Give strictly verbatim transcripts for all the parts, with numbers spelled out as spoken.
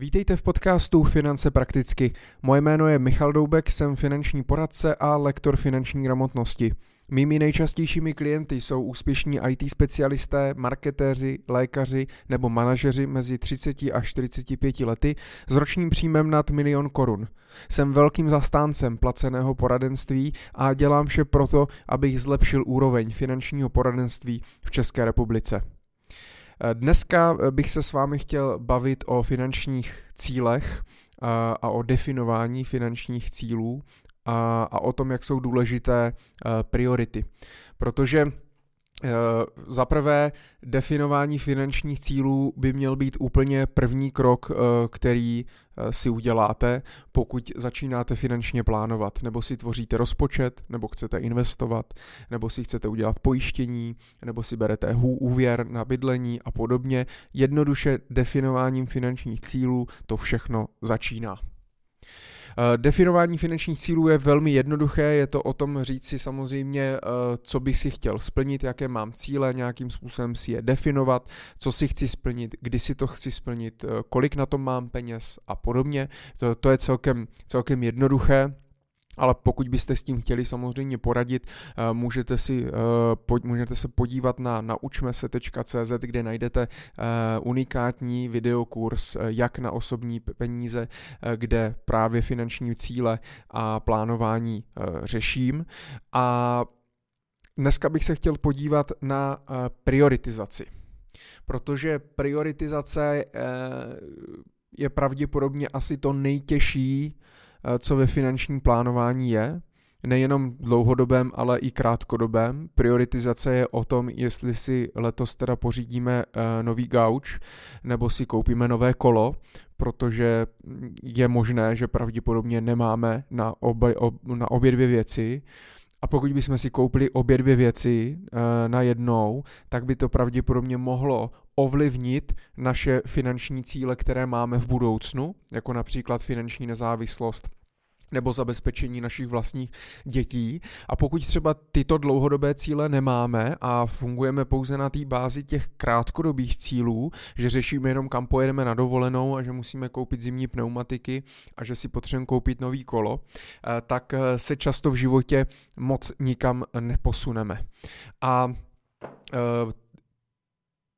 Vítejte v podcastu Finance prakticky. Moje jméno je Michal Doubek, jsem finanční poradce a lektor finanční gramotnosti. Mými nejčastějšími klienty jsou úspěšní í té specialisté, marketéři, lékaři nebo manažeři mezi třicet až čtyřicet pět lety s ročním příjmem nad milion korun. Jsem velkým zastáncem placeného poradenství a dělám vše proto, abych zlepšil úroveň finančního poradenství v České republice. Dneska bych se s vámi chtěl bavit o finančních cílech a o definování finančních cílů a o tom, jak jsou důležité priority. Protože za prvé definování finančních cílů by měl být úplně první krok, který si uděláte, pokud začínáte finančně plánovat, nebo si tvoříte rozpočet, nebo chcete investovat, nebo si chcete udělat pojištění, nebo si berete úvěr na bydlení a podobně. Jednoduše definováním finančních cílů to všechno začíná. Definování finančních cílů je velmi jednoduché, je to o tom říct si samozřejmě, co bych si chtěl splnit, jaké mám cíle, nějakým způsobem si je definovat, co si chci splnit, kdy si to chci splnit, kolik na to mám peněz a podobně. To, to je celkem, celkem jednoduché. Ale pokud byste s tím chtěli samozřejmě poradit, můžete, si, můžete se podívat na naučmese tečka cé zet, kde najdete unikátní videokurs jak na osobní peníze, kde právě finanční cíle a plánování řeším. A dneska bych se chtěl podívat na prioritizaci, protože prioritizace je pravděpodobně asi to nejtěžší, co ve finančním plánování je, nejenom dlouhodobém, ale i krátkodobém. Prioritizace je o tom, jestli si letos teda pořídíme nový gauč nebo si koupíme nové kolo, protože je možné, že pravděpodobně nemáme na obě, ob, na obě dvě věci. A pokud bychom si koupili obě dvě věci e, najednou, tak by to pravděpodobně mohlo ovlivnit naše finanční cíle, které máme v budoucnu, jako například finanční nezávislost nebo zabezpečení našich vlastních dětí. A pokud třeba tyto dlouhodobé cíle nemáme a fungujeme pouze na té bázi těch krátkodobých cílů, že řešíme jenom, kam pojedeme na dovolenou a že musíme koupit zimní pneumatiky a že si potřebujeme koupit nový kolo, tak se často v životě moc nikam neposuneme. A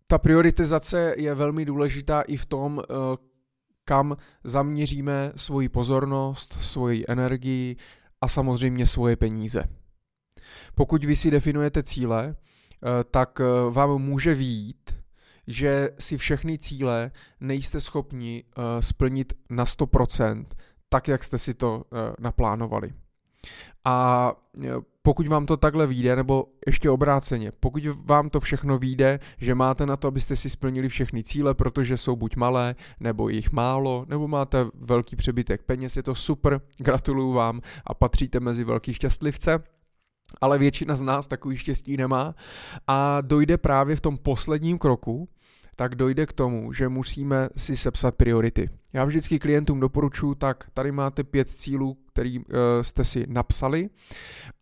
ta prioritizace je velmi důležitá i v tom, kam zaměříme svoji pozornost, svoji energii a samozřejmě svoje peníze. Pokud vy si definujete cíle, tak vám může vyjít, že si všechny cíle nejste schopni splnit na sto procent, tak jak jste si to naplánovali. A pokud vám to takhle vyjde, nebo ještě obráceně, pokud vám to všechno vyjde, že máte na to, abyste si splnili všechny cíle, protože jsou buď malé, nebo jich málo, nebo máte velký přebytek peněz, je to super, gratuluju vám a patříte mezi velký šťastlivce, ale většina z nás takový štěstí nemá a dojde právě v tom posledním kroku, tak dojde k tomu, že musíme si sepsat priority. Já vždycky klientům doporučuji, tak tady máte pět cílů, který jste si napsali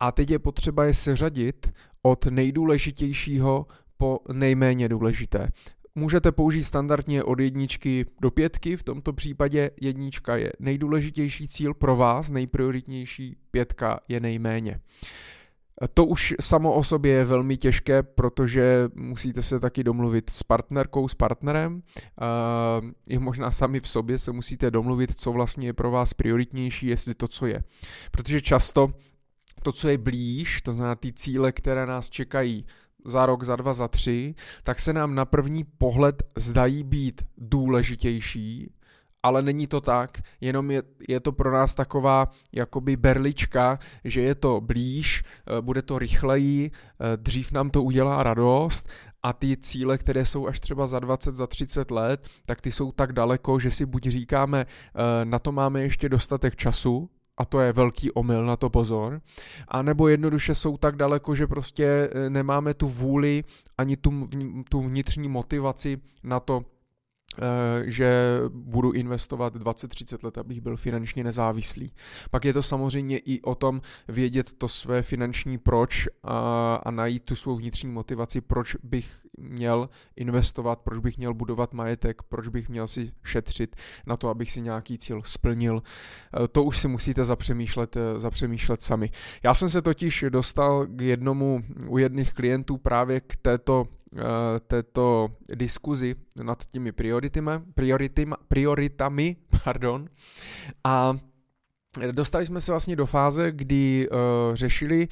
a teď je potřeba je seřadit od nejdůležitějšího po nejméně důležité. Můžete použít standardně od jedničky do pětky, v tomto případě jednička je nejdůležitější cíl pro vás, nejprioritnější, pětka je nejméně. To už samo o sobě je velmi těžké, protože musíte se taky domluvit s partnerkou, s partnerem. I možná sami v sobě se musíte domluvit, co vlastně je pro vás prioritnější, jestli to, co je. Protože často to, co je blíž, to znamená ty cíle, které nás čekají za rok, za dva, za tři, tak se nám na první pohled zdají být důležitější, ale není to tak, jenom je, je to pro nás taková jakoby berlička, že je to blíž, bude to rychleji, dřív nám to udělá radost a ty cíle, které jsou až třeba za dvacet, za třicet let, tak ty jsou tak daleko, že si buď říkáme, na to máme ještě dostatek času, a to je velký omyl, na to pozor, a nebo jednoduše jsou tak daleko, že prostě nemáme tu vůli ani tu, tu vnitřní motivaci na to, že budu investovat dvacet třicet let, abych byl finančně nezávislý. Pak je to samozřejmě i o tom vědět to své finanční proč a, a najít tu svou vnitřní motivaci, proč bych měl investovat, proč bych měl budovat majetek, proč bych měl si šetřit na to, abych si nějaký cíl splnil. To už si musíte zapřemýšlet, zapřemýšlet sami. Já jsem se totiž dostal k jednomu u jedných klientů právě k této této diskuzi nad těmi prioritami, pardon, a dostali jsme se vlastně do fáze, kdy uh, řešili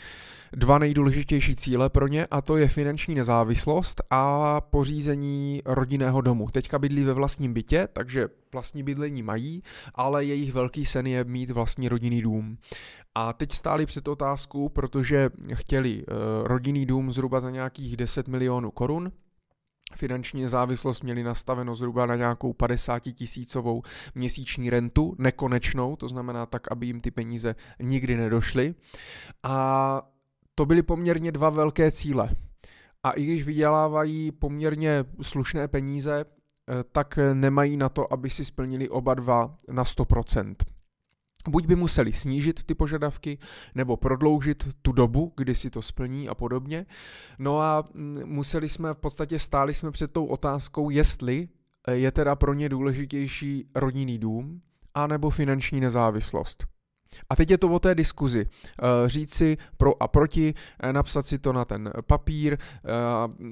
dva nejdůležitější cíle pro ně, a to je finanční nezávislost a pořízení rodinného domu. Teďka bydlí ve vlastním bytě, takže vlastní bydlení mají, ale jejich velký sen je mít vlastní rodinný dům. A teď stáli před otázkou, protože chtěli uh, rodinný dům zhruba za nějakých deset milionů korun. Finanční nezávislost měli nastaveno zhruba na nějakou padesátitisícovou měsíční rentu, nekonečnou, to znamená tak, aby jim ty peníze nikdy nedošly. A to byly poměrně dva velké cíle. A i když vydělávají poměrně slušné peníze, tak nemají na to, aby si splnili oba dva na sto procent. Buď by museli snížit ty požadavky, nebo prodloužit tu dobu, kdy si to splní a podobně. No a museli jsme, v podstatě stáli jsme před tou otázkou, jestli je teda pro ně důležitější rodinný dům, anebo finanční nezávislost. A teď je to o té diskuzi. Říct si pro a proti, napsat si to na ten papír.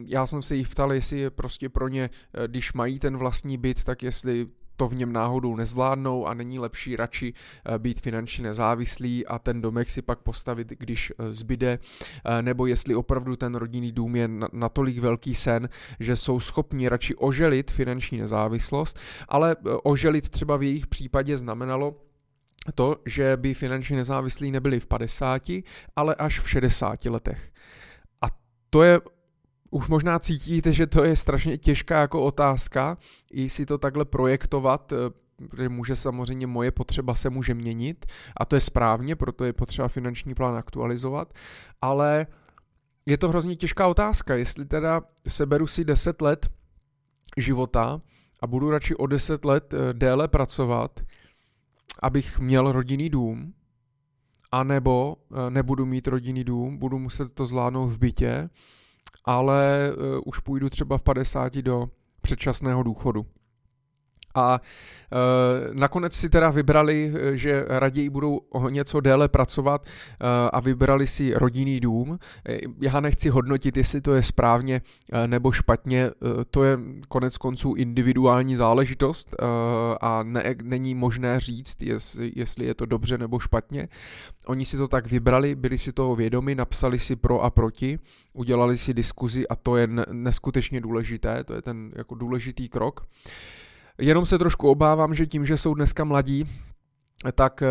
Já jsem se jich ptal, jestli je prostě pro ně, když mají ten vlastní byt, tak jestli to v něm náhodou nezvládnou a není lepší radši být finančně nezávislý a ten domek si pak postavit, když zbyde, nebo jestli opravdu ten rodinný dům je natolik velký sen, že jsou schopni radši oželit finanční nezávislost, ale oželit třeba v jejich případě znamenalo to, že by finančně nezávislí nebyli v padesáti, ale až v šedesáti letech. A to je už možná cítíte, že to je strašně těžká jako otázka, i si to takhle projektovat, protože může samozřejmě moje potřeba se může měnit a to je správně, proto je potřeba finanční plán aktualizovat, ale je to hrozně těžká otázka, jestli teda seberu si deset let života a budu radši o deset let déle pracovat, abych měl rodinný dům, anebo nebudu mít rodinný dům, budu muset to zvládnout v bytě, ale uh, už půjdu třeba v padesáti do předčasného důchodu. A uh, nakonec si teda vybrali, že raději budou něco déle pracovat uh, a vybrali si rodinný dům. Já nechci hodnotit, jestli to je správně uh, nebo špatně, uh, to je konec konců individuální záležitost uh, a ne, není možné říct, jestli, jestli je to dobře nebo špatně. Oni si to tak vybrali, byli si toho vědomi, napsali si pro a proti, udělali si diskuzi a to je neskutečně důležité, to je ten jako důležitý krok. Jenom se trošku obávám, že tím, že jsou dneska mladí, tak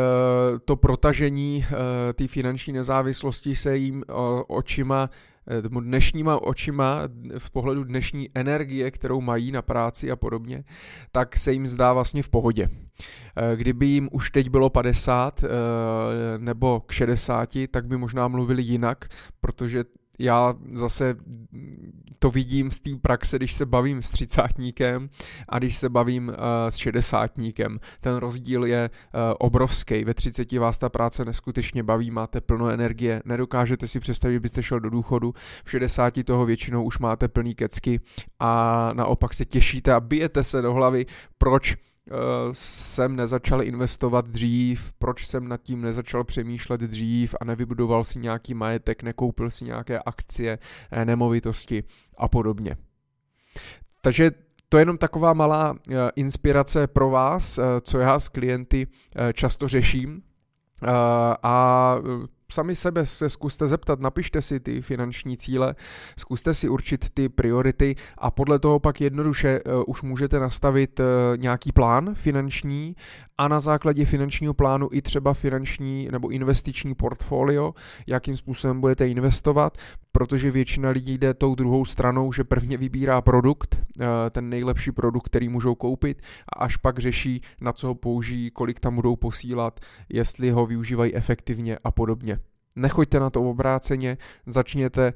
to protažení té finanční nezávislosti se jim očima, dnešníma očima, v pohledu dnešní energie, kterou mají na práci a podobně, tak se jim zdá vlastně v pohodě. Kdyby jim už teď bylo padesát nebo k šedesáti, tak by možná mluvili jinak, protože já zase to vidím z té praxe, když se bavím s třicátníkem a když se bavím uh, s šedesátníkem. Ten rozdíl je uh, obrovský. Ve třiceti vás ta práce neskutečně baví, máte plno energie, nedokážete si představit, že byste šel do důchodu. V šedesáti toho většinou už máte plný kecky a naopak se těšíte a bijete se do hlavy, proč jsem nezačal investovat dřív, proč jsem nad tím nezačal přemýšlet dřív a nevybudoval si nějaký majetek, nekoupil si nějaké akcie, nemovitosti a podobně. Takže to je jenom taková malá inspirace pro vás, co já s klienty často řeším a sami sebe se zkuste zeptat, napište si ty finanční cíle, zkuste si určit ty priority a podle toho pak jednoduše už můžete nastavit nějaký plán finanční a na základě finančního plánu i třeba finanční nebo investiční portfolio, jakým způsobem budete investovat, protože většina lidí jde tou druhou stranou, že prvně vybírá produkt, ten nejlepší produkt, který můžou koupit a až pak řeší, na co ho použijí, kolik tam budou posílat, jestli ho využívají efektivně a podobně. Nechoďte na to obráceně, začněte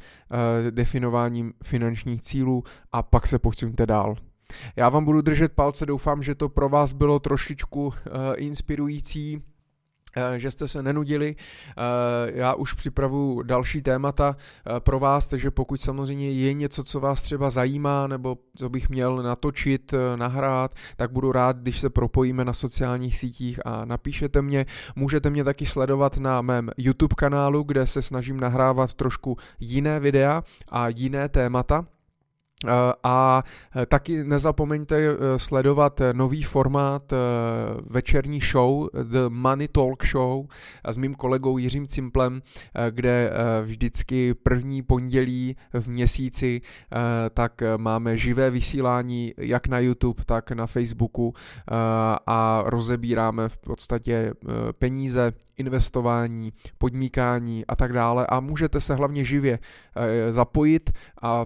definováním finančních cílů a pak se posuňte dál. Já vám budu držet palce, doufám, že to pro vás bylo trošičku inspirující. že jste se nenudili. Já už připravuji další témata pro vás, takže pokud samozřejmě je něco, co vás třeba zajímá, nebo co bych měl natočit, nahrát, tak budu rád, když se propojíme na sociálních sítích a napíšete mě. Můžete mě taky sledovat na mém YouTube kanálu, kde se snažím nahrávat trošku jiné videa a jiné témata. A taky nezapomeňte sledovat nový formát večerní show The Money Talk Show s mým kolegou Jiřím Cimplem, kde vždycky první pondělí v měsíci tak máme živé vysílání jak na YouTube, tak na Facebooku a rozebíráme v podstatě peníze, investování, podnikání a tak dále a můžete se hlavně živě zapojit a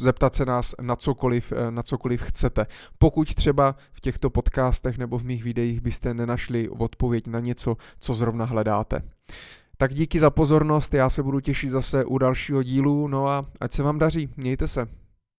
zeptat se nás na cokoliv, na cokoliv chcete. Pokud třeba v těchto podcastech nebo v mých videích byste nenašli odpověď na něco, co zrovna hledáte. Tak díky za pozornost, já se budu těšit zase u dalšího dílu, no a ať se vám daří, mějte se.